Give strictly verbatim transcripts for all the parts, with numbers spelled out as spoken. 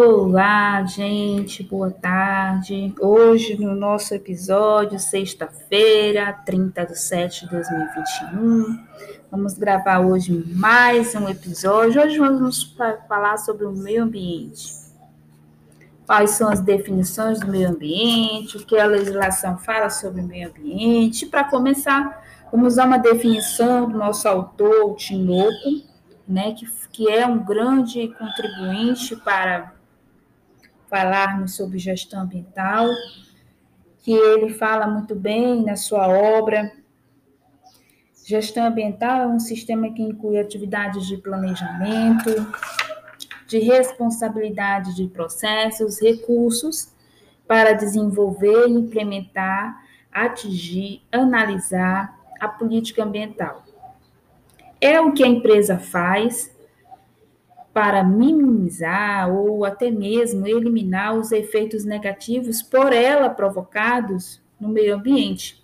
Olá, gente, boa tarde. Hoje no nosso episódio, sexta-feira, trinta de setembro de dois mil e vinte e um, vamos gravar hoje mais um episódio. Hoje vamos falar sobre o meio ambiente. Quais são as definições do meio ambiente, o que a legislação fala sobre o meio ambiente. Para começar, vamos dar uma definição do nosso autor, o Tinoco, né, que, que é um grande contribuinte para falarmos sobre gestão ambiental, que ele fala muito bem na sua obra. Gestão ambiental é um sistema que inclui atividades de planejamento, de responsabilidade de processos, recursos para desenvolver, implementar, atingir, analisar a política ambiental. É o que a empresa faz para minimizar ou até mesmo eliminar os efeitos negativos por ela provocados no meio ambiente,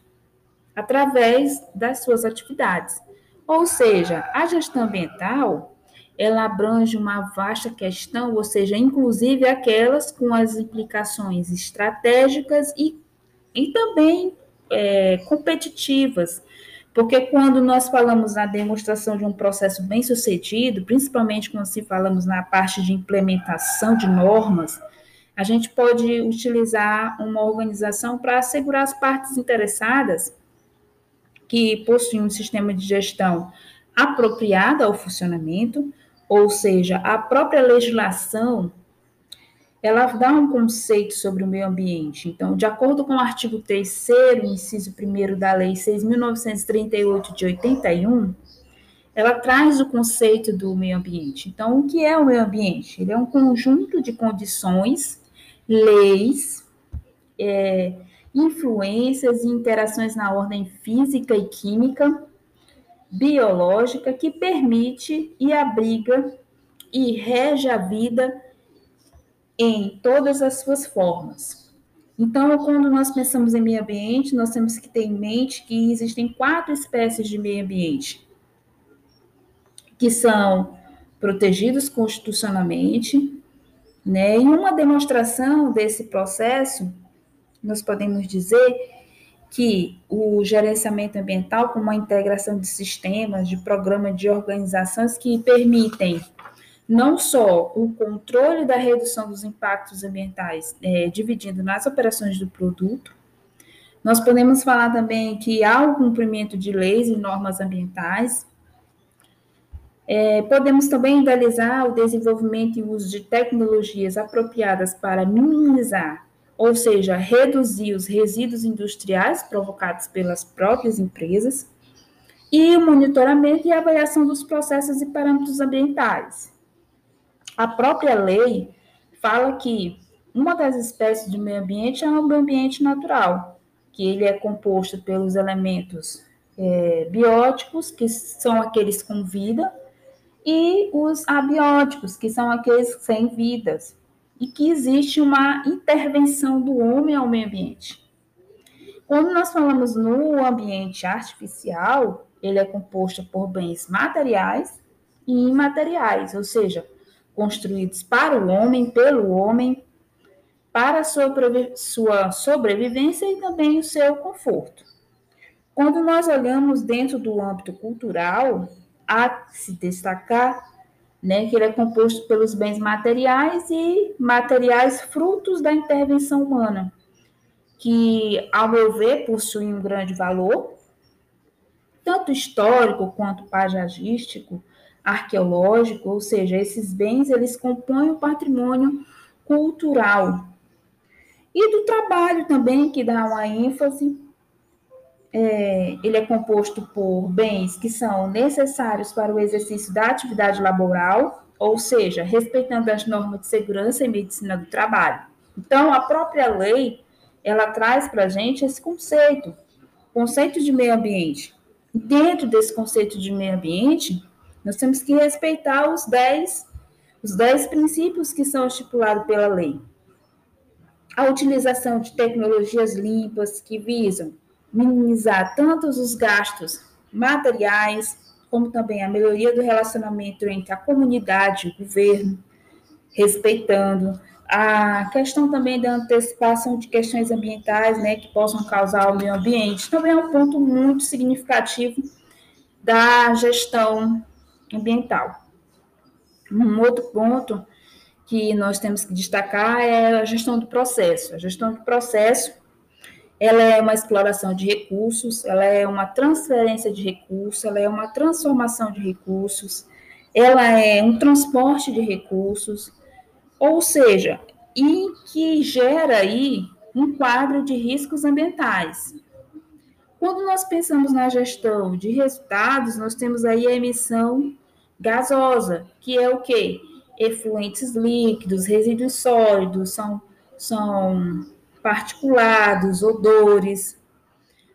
através das suas atividades. Ou seja, a gestão ambiental, ela abrange uma vasta questão, ou seja, inclusive aquelas com as implicações estratégicas e, e também é, competitivas. Porque quando nós falamos na demonstração de um processo bem-sucedido, principalmente quando se falamos na parte de implementação de normas, a gente pode utilizar uma organização para assegurar as partes interessadas que possuem um sistema de gestão apropriado ao funcionamento, ou seja, a própria legislação, ela dá um conceito sobre o meio ambiente. Então, de acordo com o artigo terceiro, inciso primeiro da Lei seis mil novecentos e trinta e oito, de oitenta e um, ela traz o conceito do meio ambiente. Então, o que é o meio ambiente? Ele é um conjunto de condições, leis, é, influências e interações na ordem física e química, biológica, que permite e abriga e rege a vida em todas as suas formas. Então, quando nós pensamos em meio ambiente, nós temos que ter em mente que existem quatro espécies de meio ambiente, que são protegidos constitucionalmente, né? E uma demonstração desse processo, nós podemos dizer que o gerenciamento ambiental, como a integração de sistemas, de programas, de organizações que permitem não só o controle da redução dos impactos ambientais, é, dividindo nas operações do produto, nós podemos falar também que há o cumprimento de leis e normas ambientais, é, podemos também idealizar o desenvolvimento e uso de tecnologias apropriadas para minimizar, ou seja, reduzir os resíduos industriais provocados pelas próprias empresas, e o monitoramento e avaliação dos processos e parâmetros ambientais. A própria lei fala que uma das espécies de meio ambiente é o meio ambiente natural, que ele é composto pelos elementos é, bióticos, que são aqueles com vida, e os abióticos, que são aqueles sem vidas, e que existe uma intervenção do homem ao meio ambiente. Quando nós falamos no ambiente artificial, ele é composto por bens materiais e imateriais, ou seja, construídos para o homem, pelo homem, para a sua, sua sobrevivência e também o seu conforto. Quando nós olhamos dentro do âmbito cultural, há que se destacar, né, que ele é composto pelos bens materiais e materiais frutos da intervenção humana, que, ao meu ver, possuem um grande valor, tanto histórico quanto paisagístico, arqueológico, ou seja, esses bens, eles compõem o patrimônio cultural. E do trabalho também, que dá uma ênfase, é, ele é composto por bens que são necessários para o exercício da atividade laboral, ou seja, respeitando as normas de segurança e medicina do trabalho. Então, a própria lei, ela traz para a gente esse conceito, conceito de meio ambiente. Dentro desse conceito de meio ambiente, nós temos que respeitar os dez, os dez princípios que são estipulados pela lei. A utilização de tecnologias limpas que visam minimizar tanto os gastos materiais, como também a melhoria do relacionamento entre a comunidade, o governo, respeitando. A questão também da antecipação de questões ambientais, né, que possam causar ao meio ambiente, também é um ponto muito significativo da gestão ambiental. Um outro ponto que nós temos que destacar é a gestão do processo. A gestão do processo, ela é uma exploração de recursos, ela é uma transferência de recursos, ela é uma transformação de recursos, ela é um transporte de recursos, ou seja, e que gera aí um quadro de riscos ambientais. Quando nós pensamos na gestão de resultados, nós temos aí a emissão gasosa, que é o quê? Efluentes líquidos, resíduos sólidos, são, são particulados, odores,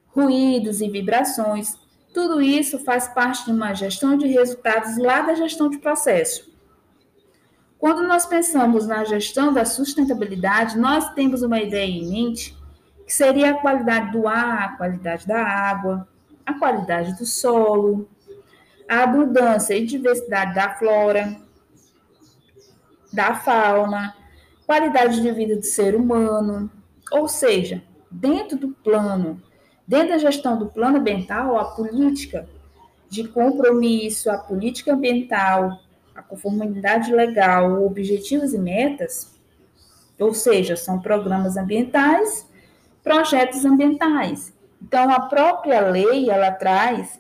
ruídos e vibrações. Tudo isso faz parte de uma gestão de resultados lá da gestão de processo. Quando nós pensamos na gestão da sustentabilidade, nós temos uma ideia em mente que seria a qualidade do ar, a qualidade da água, a qualidade do solo, a abundância e diversidade da flora, da fauna, qualidade de vida do ser humano, ou seja, dentro do plano, dentro da gestão do plano ambiental, a política de compromisso, a política ambiental, a conformidade legal, objetivos e metas, ou seja, são programas ambientais, projetos ambientais. Então, a própria lei, ela traz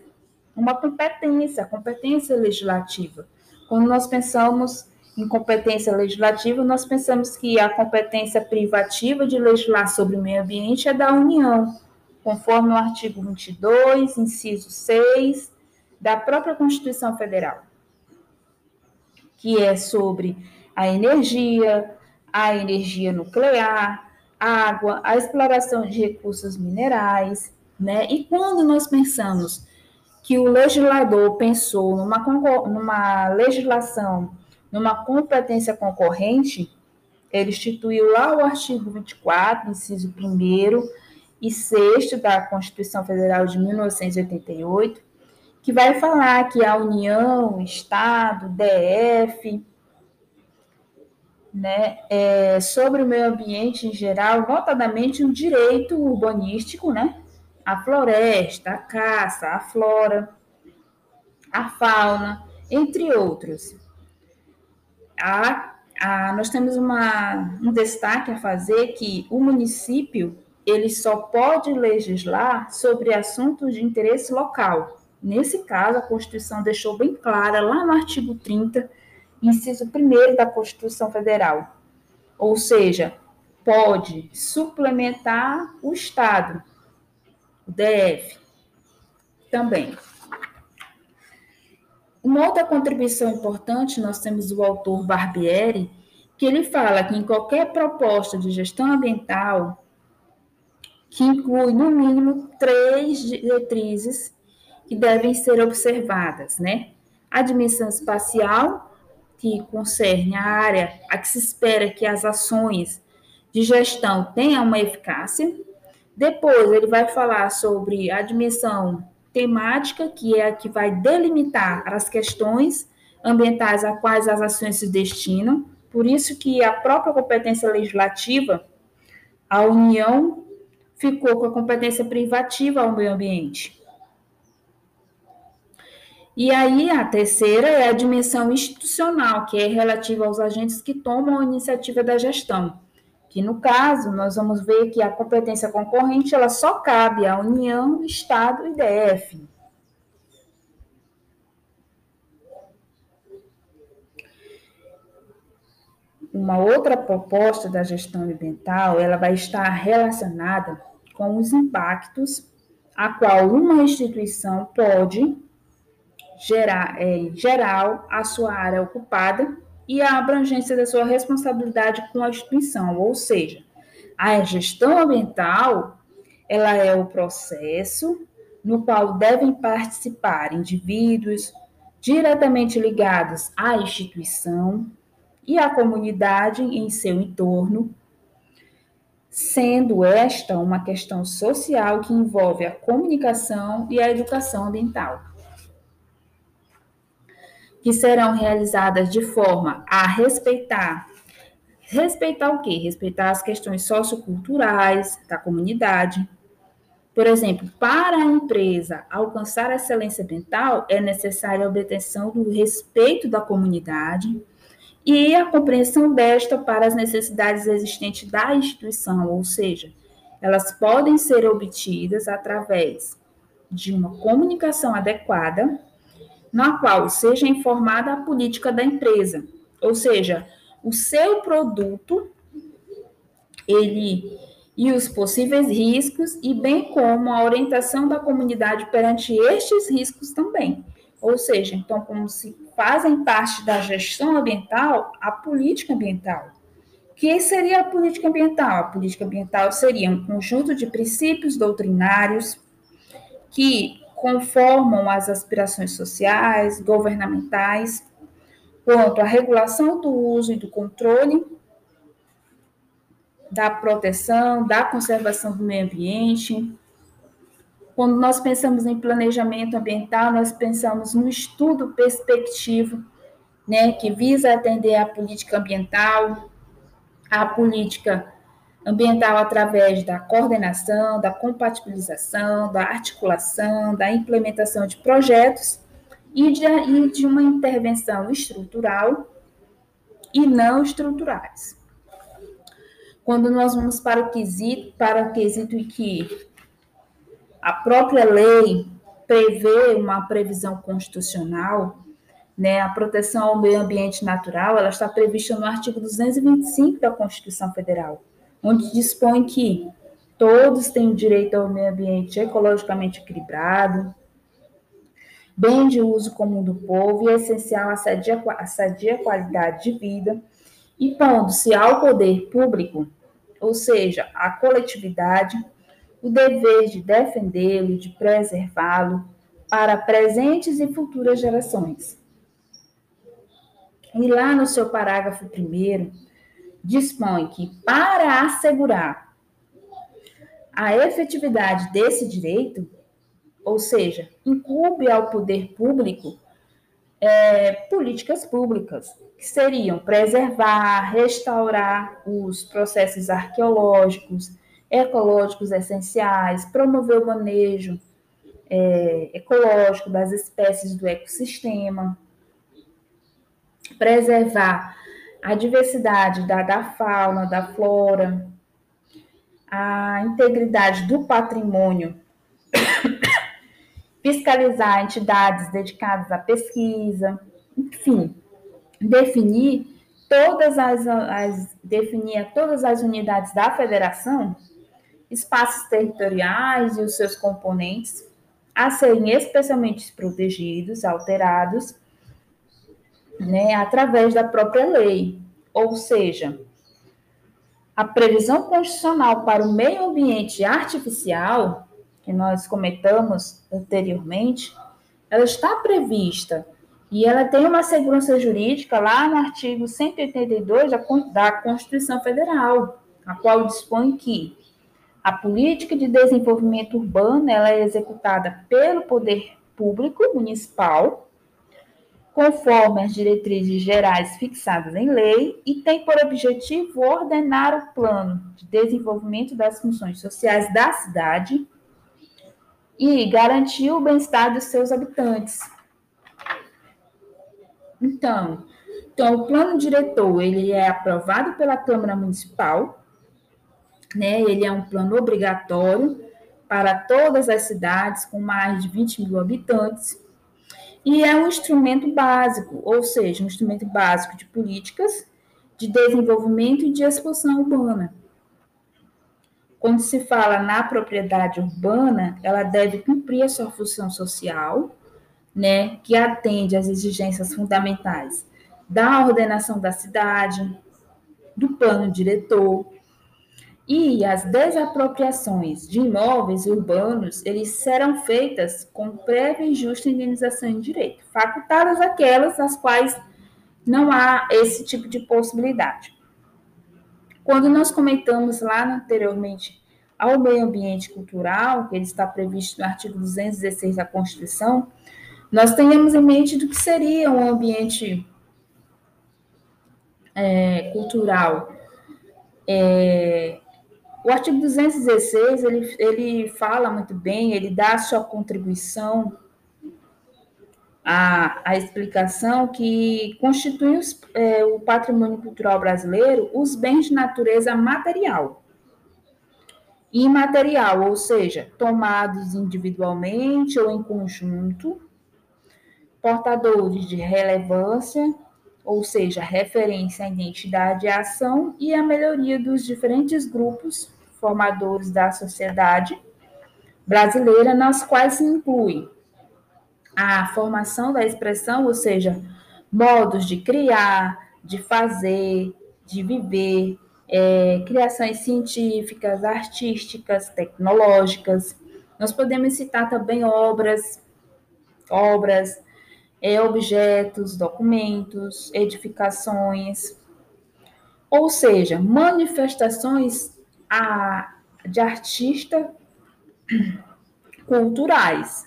uma competência, competência legislativa. Quando nós pensamos em competência legislativa, nós pensamos que a competência privativa de legislar sobre o meio ambiente é da União, conforme o artigo vinte e dois, inciso seis, da própria Constituição Federal, que é sobre a energia, a energia nuclear, a água, a exploração de recursos minerais, né? E quando nós pensamos que o legislador pensou numa, numa legislação, numa competência concorrente, ele instituiu lá o artigo vinte e quatro, inciso primeiro e sexto da Constituição Federal de mil novecentos e oitenta e oito, que vai falar que a União, o Estado, D F, né, é, sobre o meio ambiente em geral, notadamente o direito urbanístico, né? A floresta, a caça, a flora, a fauna, entre outros. A, a, nós temos uma, um destaque a fazer que o município ele só pode legislar sobre assuntos de interesse local. Nesse caso, a Constituição deixou bem clara lá no artigo trinta, inciso primeiro da Constituição Federal. Ou seja, pode suplementar o Estado, o D F também. Uma outra contribuição importante, nós temos o autor Barbieri, que ele fala que em qualquer proposta de gestão ambiental, que inclui no mínimo três diretrizes que devem ser observadas, né? A dimensão espacial, que concerne a área a que se espera que as ações de gestão tenham uma eficácia. Depois, ele vai falar sobre a dimensão temática, que é a que vai delimitar as questões ambientais a quais as ações se destinam. Por isso que a própria competência legislativa, a União ficou com a competência privativa ao meio ambiente. E aí, a terceira é a dimensão institucional, que é relativa aos agentes que tomam a iniciativa da gestão, que no caso, nós vamos ver que a competência concorrente, ela só cabe à União, Estado e D F. Uma outra proposta da gestão ambiental, ela vai estar relacionada com os impactos a qual uma instituição pode gerar, em geral, a sua área ocupada, e a abrangência da sua responsabilidade com a instituição, ou seja, a gestão ambiental, ela é o processo no qual devem participar indivíduos diretamente ligados à instituição e à comunidade em seu entorno, sendo esta uma questão social que envolve a comunicação e a educação ambiental, que serão realizadas de forma a respeitar Respeitar o quê? Respeitar as questões socioculturais da comunidade. Por exemplo, para a empresa alcançar a excelência ambiental, é necessária a obtenção do respeito da comunidade e a compreensão desta para as necessidades existentes da instituição, ou seja, elas podem ser obtidas através de uma comunicação adequada, na qual seja informada a política da empresa, ou seja, o seu produto, ele e os possíveis riscos, e bem como a orientação da comunidade perante estes riscos também. Ou seja, então, como se fazem parte da gestão ambiental, a política ambiental. O que seria a política ambiental? A política ambiental seria um conjunto de princípios doutrinários que conformam as aspirações sociais, governamentais, quanto à regulação do uso e do controle, da proteção, da conservação do meio ambiente. Quando nós pensamos em planejamento ambiental, nós pensamos no estudo perspectivo, né, que visa atender à política ambiental, à política ambiental através da coordenação, da compatibilização, da articulação, da implementação de projetos e de, e de uma intervenção estrutural e não estruturais. Quando nós vamos para o quesito, para o quesito em que a própria lei prevê uma previsão constitucional, né, a proteção ao meio ambiente natural, ela está prevista no artigo duzentos e vinte e cinco da Constituição Federal, onde dispõe que todos têm o direito ao meio ambiente ecologicamente equilibrado, bem de uso comum do povo e é essencial à sadia, à sadia qualidade de vida, impondo-se ao poder público, ou seja, à coletividade, o dever de defendê-lo, de preservá-lo para presentes e futuras gerações. E lá no seu parágrafo primeiro, dispõe que, para assegurar a efetividade desse direito, ou seja, incumbe ao poder público é, políticas públicas, que seriam preservar, restaurar os processos arqueológicos, ecológicos essenciais, promover o manejo é, ecológico das espécies do ecossistema, preservar a diversidade da, da fauna, da flora, a integridade do patrimônio, fiscalizar entidades dedicadas à pesquisa, enfim, definir todas as, as definir todas as unidades da federação, espaços territoriais e os seus componentes a serem especialmente protegidos, alterados, né, através da própria lei, ou seja, a previsão constitucional para o meio ambiente artificial, que nós comentamos anteriormente, ela está prevista e ela tem uma segurança jurídica lá no artigo cento e oitenta e dois da Constituição Federal, a qual dispõe que a política de desenvolvimento urbano ela é executada pelo poder público municipal, conforme as diretrizes gerais fixadas em lei, e tem por objetivo ordenar o plano de desenvolvimento das funções sociais da cidade e garantir o bem-estar dos seus habitantes. Então, então o plano diretor ele é aprovado pela Câmara Municipal, né? Ele é um plano obrigatório para todas as cidades com mais de vinte mil habitantes, e é um instrumento básico, ou seja, um instrumento básico de políticas de desenvolvimento e de expansão urbana. Quando se fala na propriedade urbana, ela deve cumprir a sua função social, né, que atende às exigências fundamentais da ordenação da cidade, do plano diretor, e as desapropriações de imóveis urbanos, eles serão feitas com prévia e justa indenização em direito, facultadas aquelas às quais não há esse tipo de possibilidade. Quando nós comentamos lá anteriormente ao meio ambiente cultural, que ele está previsto no artigo duzentos e dezesseis da Constituição, nós tenhamos em mente do que seria um ambiente é, cultural, É, o artigo duzentos e dezesseis, ele, ele fala muito bem, ele dá a sua contribuição à, à explicação que constitui os, é, o patrimônio cultural brasileiro os bens de natureza material e imaterial, ou seja, tomados individualmente ou em conjunto, portadores de relevância, ou seja, referência à identidade e à ação e à melhoria dos diferentes grupos formadores da sociedade brasileira, nas quais se inclui a formação da expressão, ou seja, modos de criar, de fazer, de viver, é, criações científicas, artísticas, tecnológicas. Nós podemos citar também obras, obras, É, objetos, documentos, edificações, ou seja, manifestações a, de artista culturais,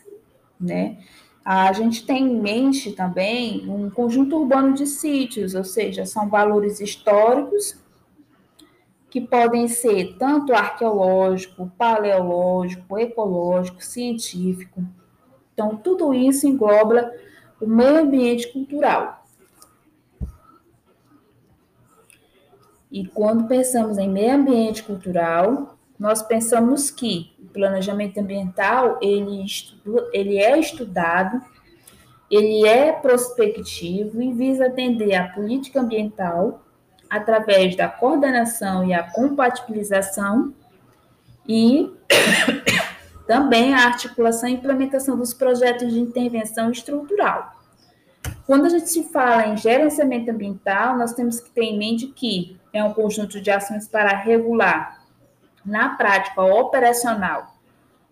né? A gente tem em mente também um conjunto urbano de sítios, ou seja, são valores históricos que podem ser tanto arqueológico, paleológico, ecológico, científico. Então, tudo isso engloba o meio ambiente cultural. E quando pensamos em meio ambiente cultural, nós pensamos que o planejamento ambiental, ele, estu- ele é estudado, ele é prospectivo e visa atender à política ambiental através da coordenação e a compatibilização e também a articulação e implementação dos projetos de intervenção estrutural. Quando a gente se fala em gerenciamento ambiental, nós temos que ter em mente que é um conjunto de ações para regular, na prática operacional,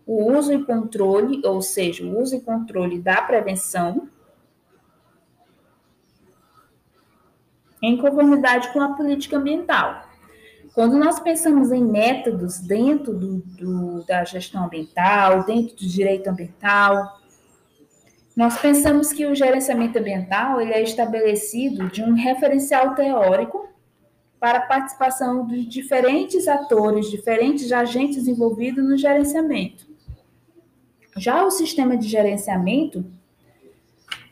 o uso e controle, ou seja, o uso e controle da prevenção, em conformidade com a política ambiental. Quando nós pensamos em métodos dentro do, do, da gestão ambiental, dentro do direito ambiental, nós pensamos que o gerenciamento ambiental ele é estabelecido de um referencial teórico para a participação de diferentes atores, diferentes agentes envolvidos no gerenciamento. Já o sistema de gerenciamento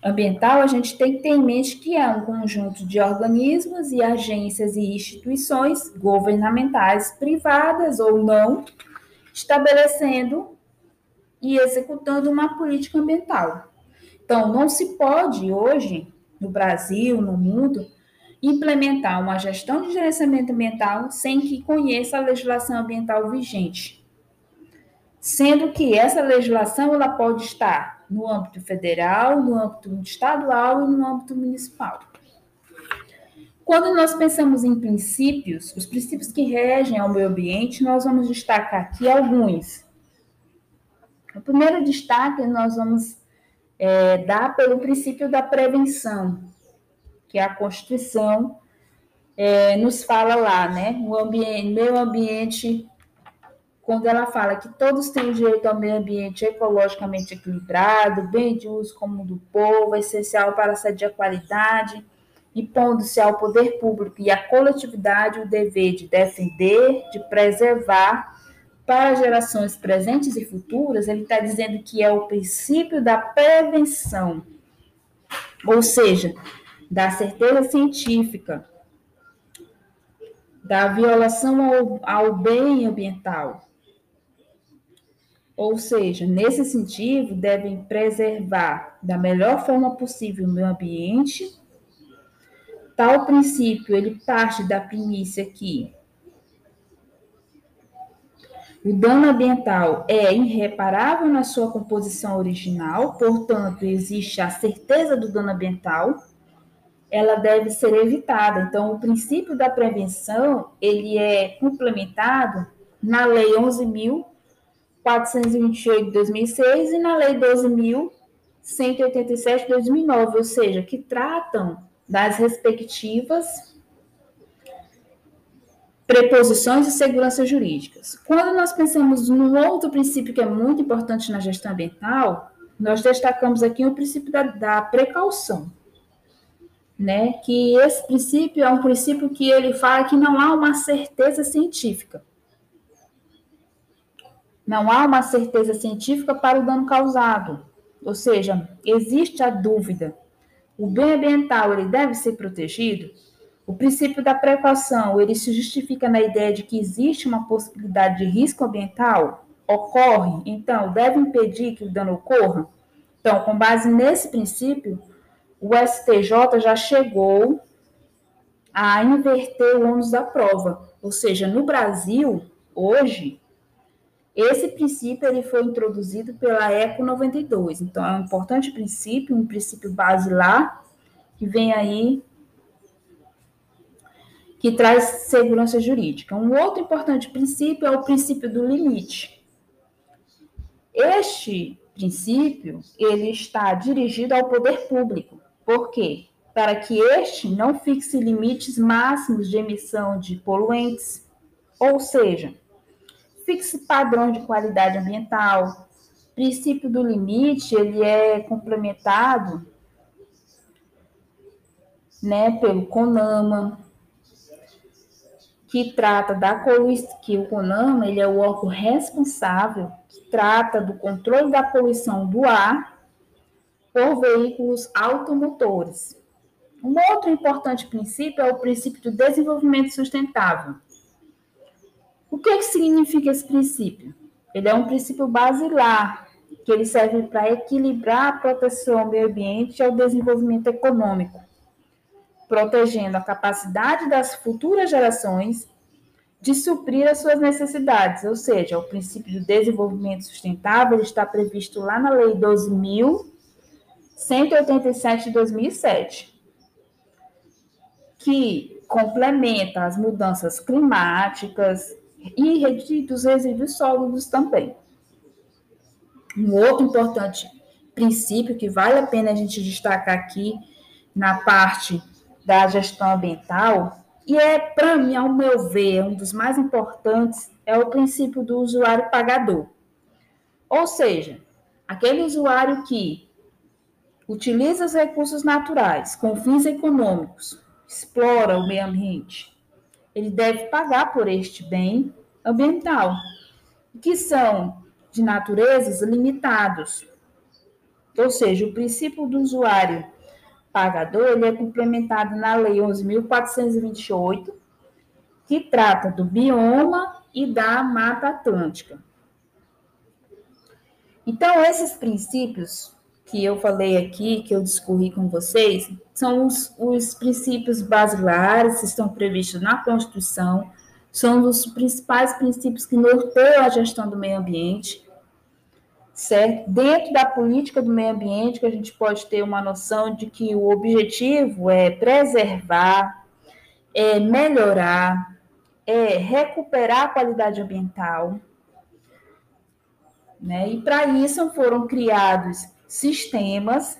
ambiental, a gente tem que ter em mente que é um conjunto de organismos e agências e instituições governamentais, privadas ou não, estabelecendo e executando uma política ambiental. Então, não se pode hoje, no Brasil, no mundo, implementar uma gestão de gerenciamento ambiental sem que conheça a legislação ambiental vigente. Sendo que essa legislação ela pode estar no âmbito federal, no âmbito estadual e no âmbito municipal. Quando nós pensamos em princípios, os princípios que regem ao meio ambiente, nós vamos destacar aqui alguns. O primeiro destaque nós vamos é, dar pelo princípio da prevenção, que a Constituição é, nos fala lá, né? O ambiente, meio ambiente, quando ela fala que todos têm o direito ao meio ambiente ecologicamente equilibrado, bem de uso comum do povo, essencial para assegurar a qualidade, impondo-se ao poder público e à coletividade o dever de defender, de preservar para gerações presentes e futuras, ele está dizendo que é o princípio da prevenção, ou seja, da certeza científica, da violação ao, ao bem ambiental. Ou seja, nesse sentido, devem preservar da melhor forma possível o meio ambiente. Tal princípio, ele parte da premissa que o dano ambiental é irreparável na sua composição original, portanto, existe a certeza do dano ambiental, ela deve ser evitada. Então, o princípio da prevenção, ele é complementado na Lei onze mil quatrocentos e vinte e oito de dois mil e seis e na Lei doze mil cento e oitenta e sete de dois mil e nove, ou seja, que tratam das respectivas preposições de segurança jurídicas. Quando nós pensamos num outro princípio que é muito importante na gestão ambiental, nós destacamos aqui o princípio da, da precaução. né? Que esse princípio é um princípio que ele fala que não há uma certeza científica. Não há uma certeza científica para o dano causado. Ou seja, existe a dúvida. O bem ambiental, ele deve ser protegido? O princípio da precaução, ele se justifica na ideia de que existe uma possibilidade de risco ambiental? Ocorre, então, deve impedir que o dano ocorra? Então, com base nesse princípio, o S T J já chegou a inverter o ônus da prova. Ou seja, no Brasil, hoje, esse princípio ele foi introduzido pela ECO noventa e dois. Então, é um importante princípio, um princípio basilar, que vem aí, que traz segurança jurídica. Um outro importante princípio é o princípio do limite. Este princípio, ele está dirigido ao poder público. Por quê? Para que este não fixe limites máximos de emissão de poluentes, ou seja, fixe padrão de qualidade ambiental. O princípio do limite, ele é complementado, né, pelo CONAMA, que trata da poluição, que o CONAMA ele é o órgão responsável, que trata do controle da poluição do ar por veículos automotores. Um outro importante princípio é o princípio do desenvolvimento sustentável. O que, que significa esse princípio? Ele é um princípio basilar, que ele serve para equilibrar a proteção ao meio ambiente e ao desenvolvimento econômico, protegendo a capacidade das futuras gerações de suprir as suas necessidades, ou seja, o princípio do desenvolvimento sustentável está previsto lá na Lei doze mil cento e oitenta e sete de dois mil e sete, que complementa as mudanças climáticas e dos resíduos sólidos também. Um outro importante princípio que vale a pena a gente destacar aqui na parte da gestão ambiental, e é, para mim, ao meu ver, um dos mais importantes, é o princípio do usuário pagador. Ou seja, aquele usuário que utiliza os recursos naturais com fins econômicos, explora o meio ambiente, ele deve pagar por este bem ambiental, que são de naturezas limitados. Ou seja, o princípio do usuário pagador, ele é complementado na Lei onze mil quatrocentos e vinte e oito, que trata do bioma e da Mata Atlântica. Então, esses princípios que eu falei aqui, que eu discorri com vocês, são os, os princípios basilares que estão previstos na Constituição, são os principais princípios que norteiam a gestão do meio ambiente, certo? Dentro da política do meio ambiente, que a gente pode ter uma noção de que o objetivo é preservar, é melhorar, é recuperar a qualidade ambiental, né? E para isso foram criados sistemas,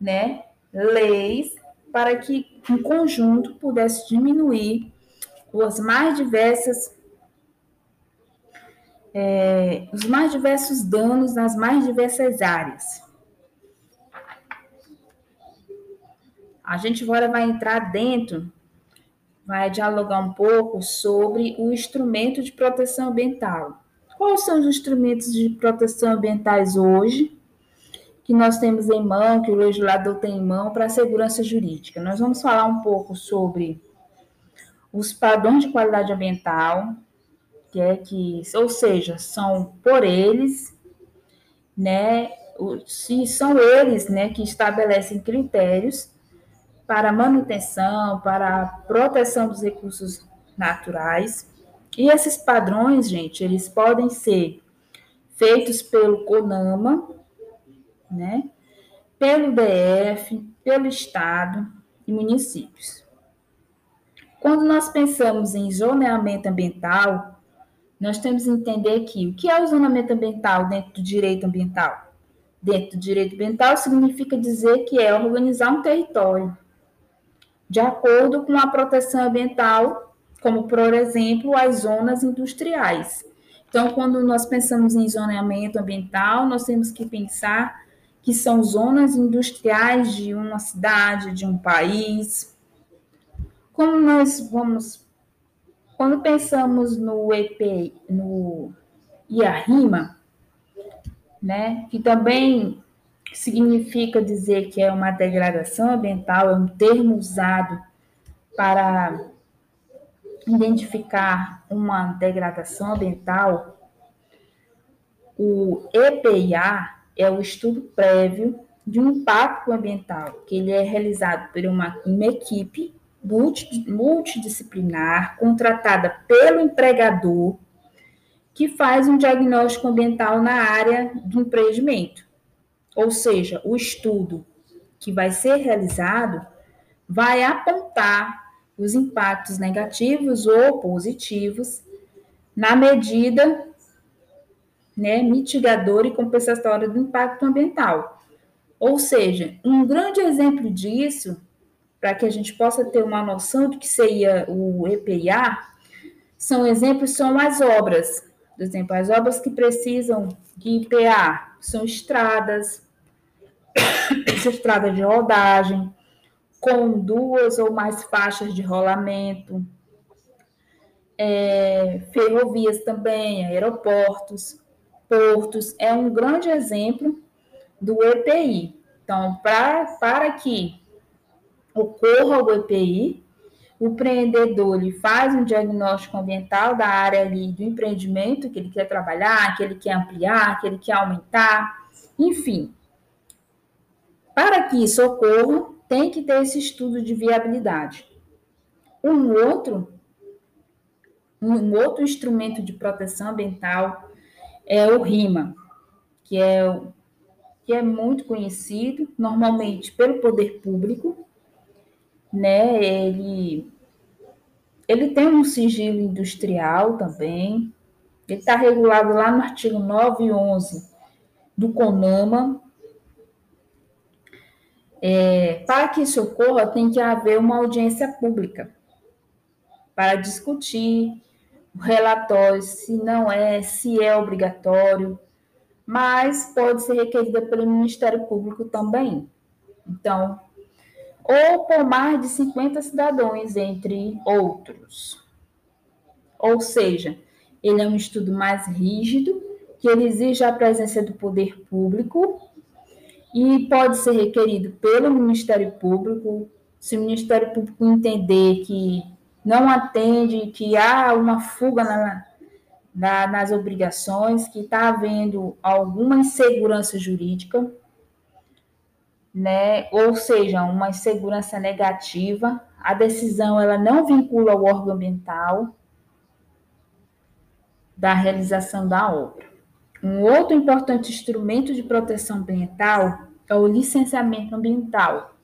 né, leis, para que um conjunto pudesse diminuir as mais diversas É, os mais diversos danos nas mais diversas áreas. A gente agora vai entrar dentro, vai dialogar um pouco sobre o instrumento de proteção ambiental. Quais são os instrumentos de proteção ambientais hoje que nós temos em mão, que o legislador tem em mão para a segurança jurídica? Nós vamos falar um pouco sobre os padrões de qualidade ambiental, que é que, ou seja, são por eles, né, se são eles, né, que estabelecem critérios para manutenção, para a proteção dos recursos naturais. E esses padrões, gente, eles podem ser feitos pelo CONAMA, né, pelo D F, pelo Estado e municípios. Quando nós pensamos em zoneamento ambiental, nós temos que entender aqui o que é o zoneamento ambiental dentro do direito ambiental. Dentro do direito ambiental significa dizer que é organizar um território de acordo com a proteção ambiental, como, por exemplo, as zonas industriais. Então, quando nós pensamos em zoneamento ambiental, nós temos que pensar que são zonas industriais de uma cidade, de um país. Como nós vamos, quando pensamos no E P A, no IARIMA, né, que também significa dizer que é uma degradação ambiental, é um termo usado para identificar uma degradação ambiental, o E P I A é o estudo prévio de um impacto ambiental, que ele é realizado por uma, uma equipe multidisciplinar contratada pelo empregador que faz um diagnóstico ambiental na área do empreendimento. Ou seja, o estudo que vai ser realizado vai apontar os impactos negativos ou positivos na medida, né, mitigadora e compensatória do impacto ambiental. Ou seja, um grande exemplo disso, para que a gente possa ter uma noção do que seria o E P I A, são exemplos, são as obras. Por exemplo, as obras que precisam de I P A são estradas, estradas de rodagem, com duas ou mais faixas de rolamento, é, ferrovias também, aeroportos, portos, é um grande exemplo do E P I. Então, pra, para que ocorra o E P I, o empreendedor ele faz um diagnóstico ambiental da área ali do empreendimento que ele quer trabalhar, que ele quer ampliar, que ele quer aumentar, enfim. Para que isso ocorra, tem que ter esse estudo de viabilidade. Um outro, um outro instrumento de proteção ambiental é o RIMA, que é, que é muito conhecido, normalmente, pelo poder público, né? Ele, ele tem um sigilo industrial também, ele está regulado lá no artigo nove e onze do CONAMA. É, para que isso ocorra, tem que haver uma audiência pública para discutir o relatório, se não é, se é obrigatório, mas pode ser requerida pelo Ministério Público também. Então, ou por mais de cinquenta cidadãos, entre outros. Ou seja, ele é um estudo mais rígido, que ele exige a presença do poder público e pode ser requerido pelo Ministério Público, se o Ministério Público entender que não atende, que há uma fuga na, na, nas obrigações, que está havendo alguma insegurança jurídica, né? Ou seja, uma insegurança negativa, a decisão ela não vincula o órgão ambiental da realização da obra. Um outro importante instrumento de proteção ambiental é o licenciamento ambiental,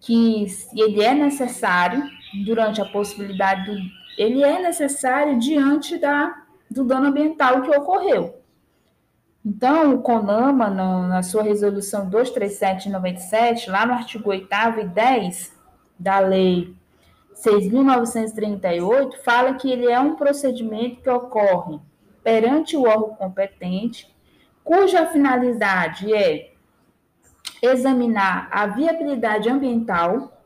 que ele é necessário durante a possibilidade, do, ele é necessário diante da, do dano ambiental que ocorreu. Então, o CONAMA, no, na sua resolução dois três sete nove sete, lá no artigo oito e dez da lei seis mil novecentos e trinta e oito, fala que ele é um procedimento que ocorre perante o órgão competente, cuja finalidade é examinar a viabilidade ambiental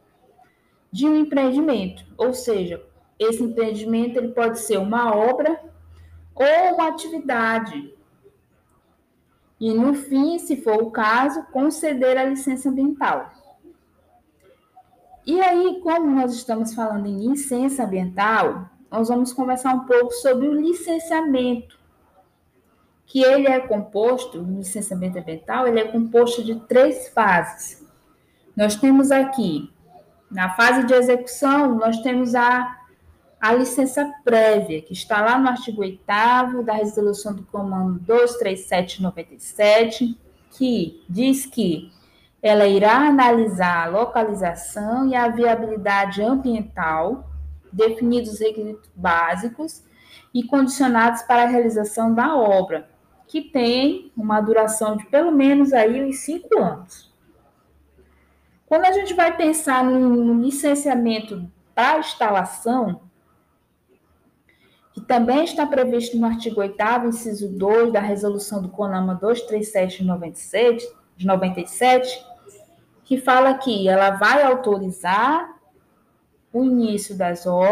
de um empreendimento, ou seja, esse empreendimento ele pode ser uma obra ou uma atividade. E no fim, se for o caso, conceder a licença ambiental. E aí, como nós estamos falando em licença ambiental, nós vamos conversar um pouco sobre o licenciamento, que ele é composto, o licenciamento ambiental, ele é composto de três fases. Nós temos aqui na fase de execução, nós temos a, a licença prévia, que está lá no artigo oitavo da resolução do comando dois três sete nove sete, que diz que ela irá analisar a localização e a viabilidade ambiental, definidos os requisitos básicos e condicionados para a realização da obra, que tem uma duração de pelo menos aí uns cinco anos. Quando a gente vai pensar no licenciamento para instalação, E também está previsto no artigo oitavo, inciso dois, da resolução do CONAMA duzentos e trinta e sete de noventa e sete, que fala que ela vai autorizar o início das obras